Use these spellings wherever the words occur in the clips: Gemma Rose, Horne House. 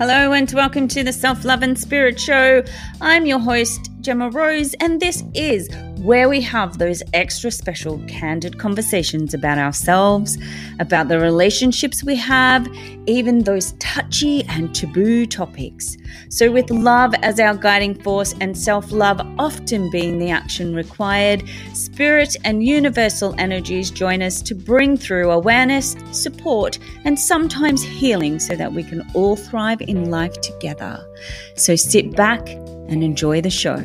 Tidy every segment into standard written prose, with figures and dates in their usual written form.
Hello and welcome to the Self Love and Spirit Show. I'm your host, Gemma Rose, and this is where we have those extra special candid conversations about ourselves, about the relationships we have, even those touchy and taboo topics. So with love as our guiding force and self-love often being the action required, spirit and universal energies join us to bring through awareness, support, and sometimes healing so that we can all thrive in life together. So sit back and enjoy the show.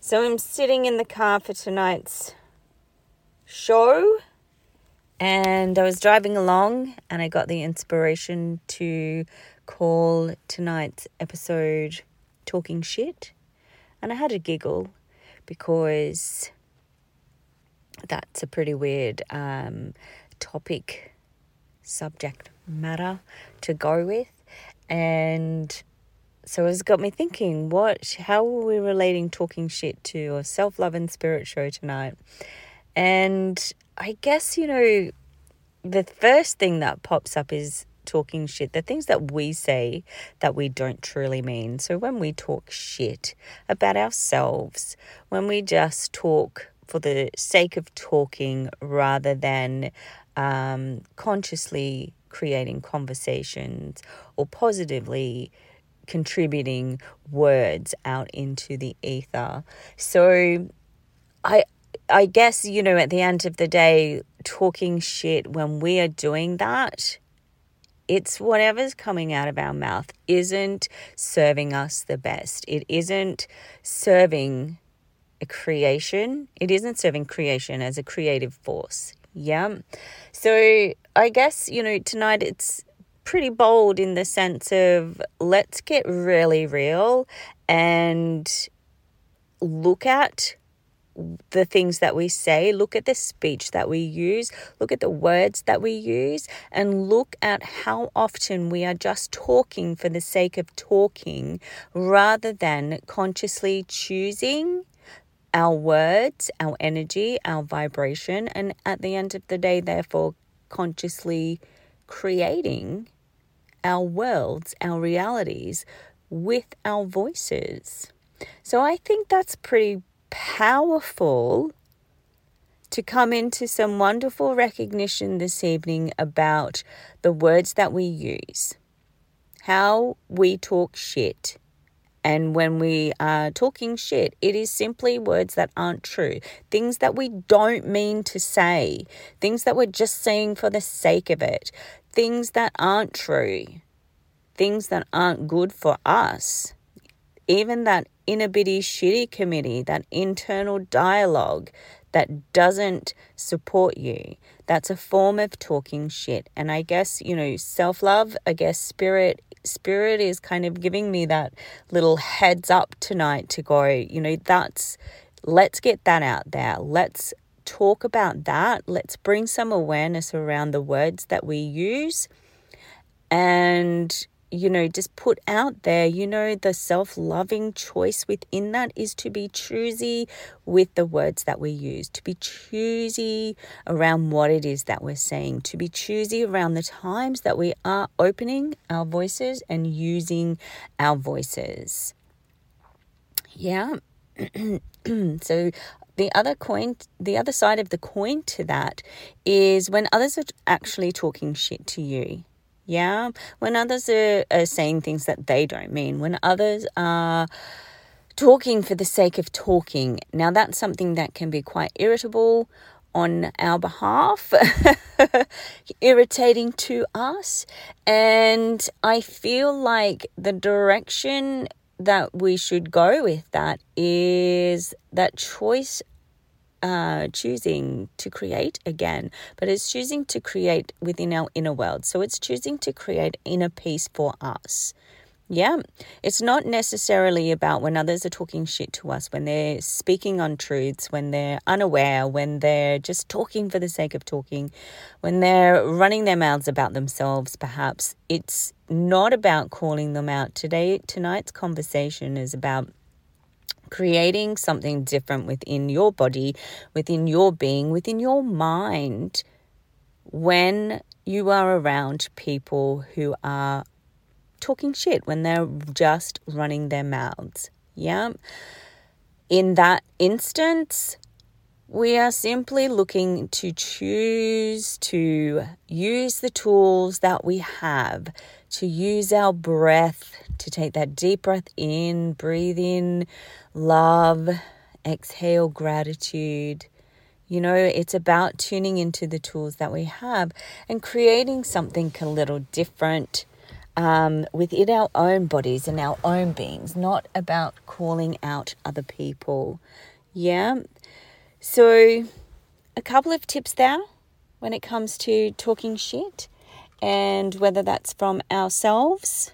So I'm sitting in the car for tonight's show, and I was driving along and I got the inspiration to call tonight's episode Talking Shit, and I had a giggle because that's a pretty weird topic, subject matter to go with, and so it's got me thinking, how are we relating talking shit to a self-love and spirit show tonight? And I guess, you know, the first thing that pops up is talking shit, the things that we say that we don't truly mean. So when we talk shit about ourselves, when we just talk for the sake of talking rather than consciously creating conversations or positively contributing words out into the ether. So I guess, you know, at the end of the day, talking shit, when we are doing that, it's whatever's coming out of our mouth isn't serving us the best. It isn't serving a creation. It isn't serving creation as a creative force. Yeah. So I guess, you know, tonight it's pretty bold in the sense of let's get really real and look at the things that we say, look at the speech that we use, look at the words that we use, and look at how often we are just talking for the sake of talking rather than consciously choosing our words, our energy, our vibration, and at the end of the day, therefore, consciously creating our worlds, our realities with our voices. So I think that's pretty powerful to come into some wonderful recognition this evening about the words that we use, how we talk shit. And when we are talking shit, it is simply words that aren't true, things that we don't mean to say, things that we're just saying for the sake of it, things that aren't true, things that aren't good for us. Even that inner bitty shitty committee, that internal dialogue that doesn't support you, that's a form of talking shit. And I guess, you know, self-love, I guess Spirit is kind of giving me that little heads up tonight to go, you know, let's get that out there. Let's talk about that. Let's bring some awareness around the words that we use and, you know, just put out there, you know, the self-loving choice within that is to be choosy with the words that we use, to be choosy around what it is that we're saying, to be choosy around the times that we are opening our voices and using our voices. Yeah. So the other side of the coin to that is when others are actually talking shit to you. Yeah, when others are saying things that they don't mean, when others are talking for the sake of talking. Now, that's something that can be quite irritable on our behalf, irritating to us. And I feel like the direction that we should go with that is that choice. Choosing to create again, but it's choosing to create within our inner world. So it's choosing to create inner peace for us. Yeah, it's not necessarily about when others are talking shit to us, when they're speaking untruths, when they're unaware, when they're just talking for the sake of talking, when they're running their mouths about themselves, perhaps. It's not about calling them out. Tonight's conversation is about creating something different within your body, within your being, within your mind when you are around people who are talking shit, when they're just running their mouths. Yeah. In that instance, we are simply looking to choose to use the tools that we have, to use our breath, to take that deep breath in, breathe in, love, exhale, gratitude. You know, it's about tuning into the tools that we have and creating something a little different within our own bodies and our own beings, not about calling out other people. Yeah. So a couple of tips there when it comes to talking shit, and whether that's from ourselves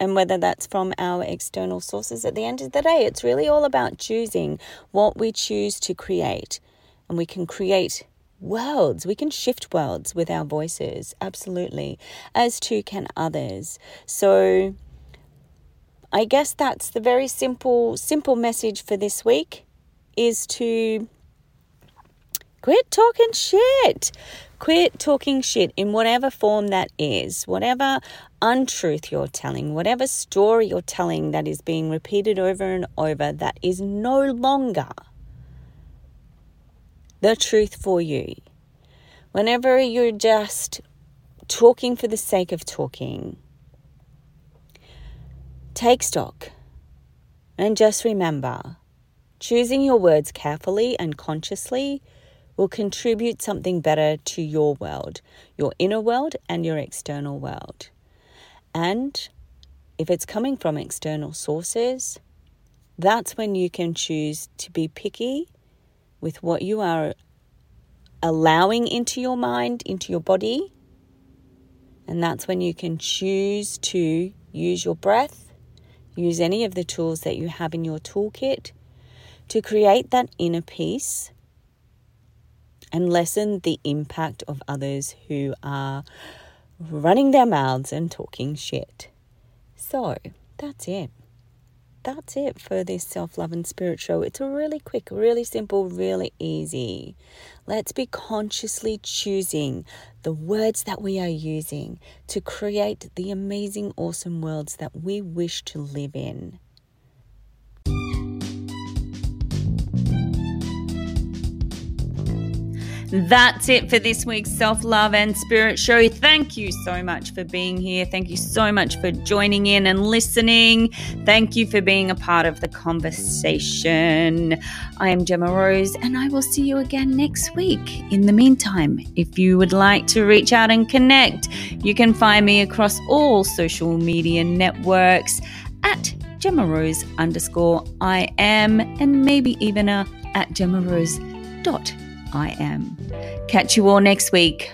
and whether that's from our external sources. At the end of the day, it's really all about choosing what we choose to create, and we can create worlds. We can shift worlds with our voices, absolutely, as too can others. So I guess that's the very simple message for this week, is to quit talking shit. Quit talking shit in whatever form that is, whatever untruth you're telling, whatever story you're telling that is being repeated over and over that is no longer the truth for you. Whenever you're just talking for the sake of talking, take stock and just remember, choosing your words carefully and consciously will contribute something better to your world, your inner world and your external world. And if it's coming from external sources, that's when you can choose to be picky with what you are allowing into your mind, into your body. And that's when you can choose to use your breath, use any of the tools that you have in your toolkit to create that inner peace and lessen the impact of others who are running their mouths and talking shit. So that's it. That's it for this Self-Love and Spirit show. It's really quick, really simple, really easy. Let's be consciously choosing the words that we are using to create the amazing, awesome worlds that we wish to live in. That's it for this week's Self-Love and Spirit show. Thank you so much for being here. Thank you so much for joining in and listening. Thank you for being a part of the conversation. I am Gemma Rose, and I will see you again next week. In the meantime, if you would like to reach out and connect, you can find me across all social media networks at GemmaRose_IM, and maybe even at GemmaRose.IM. Catch you all next week.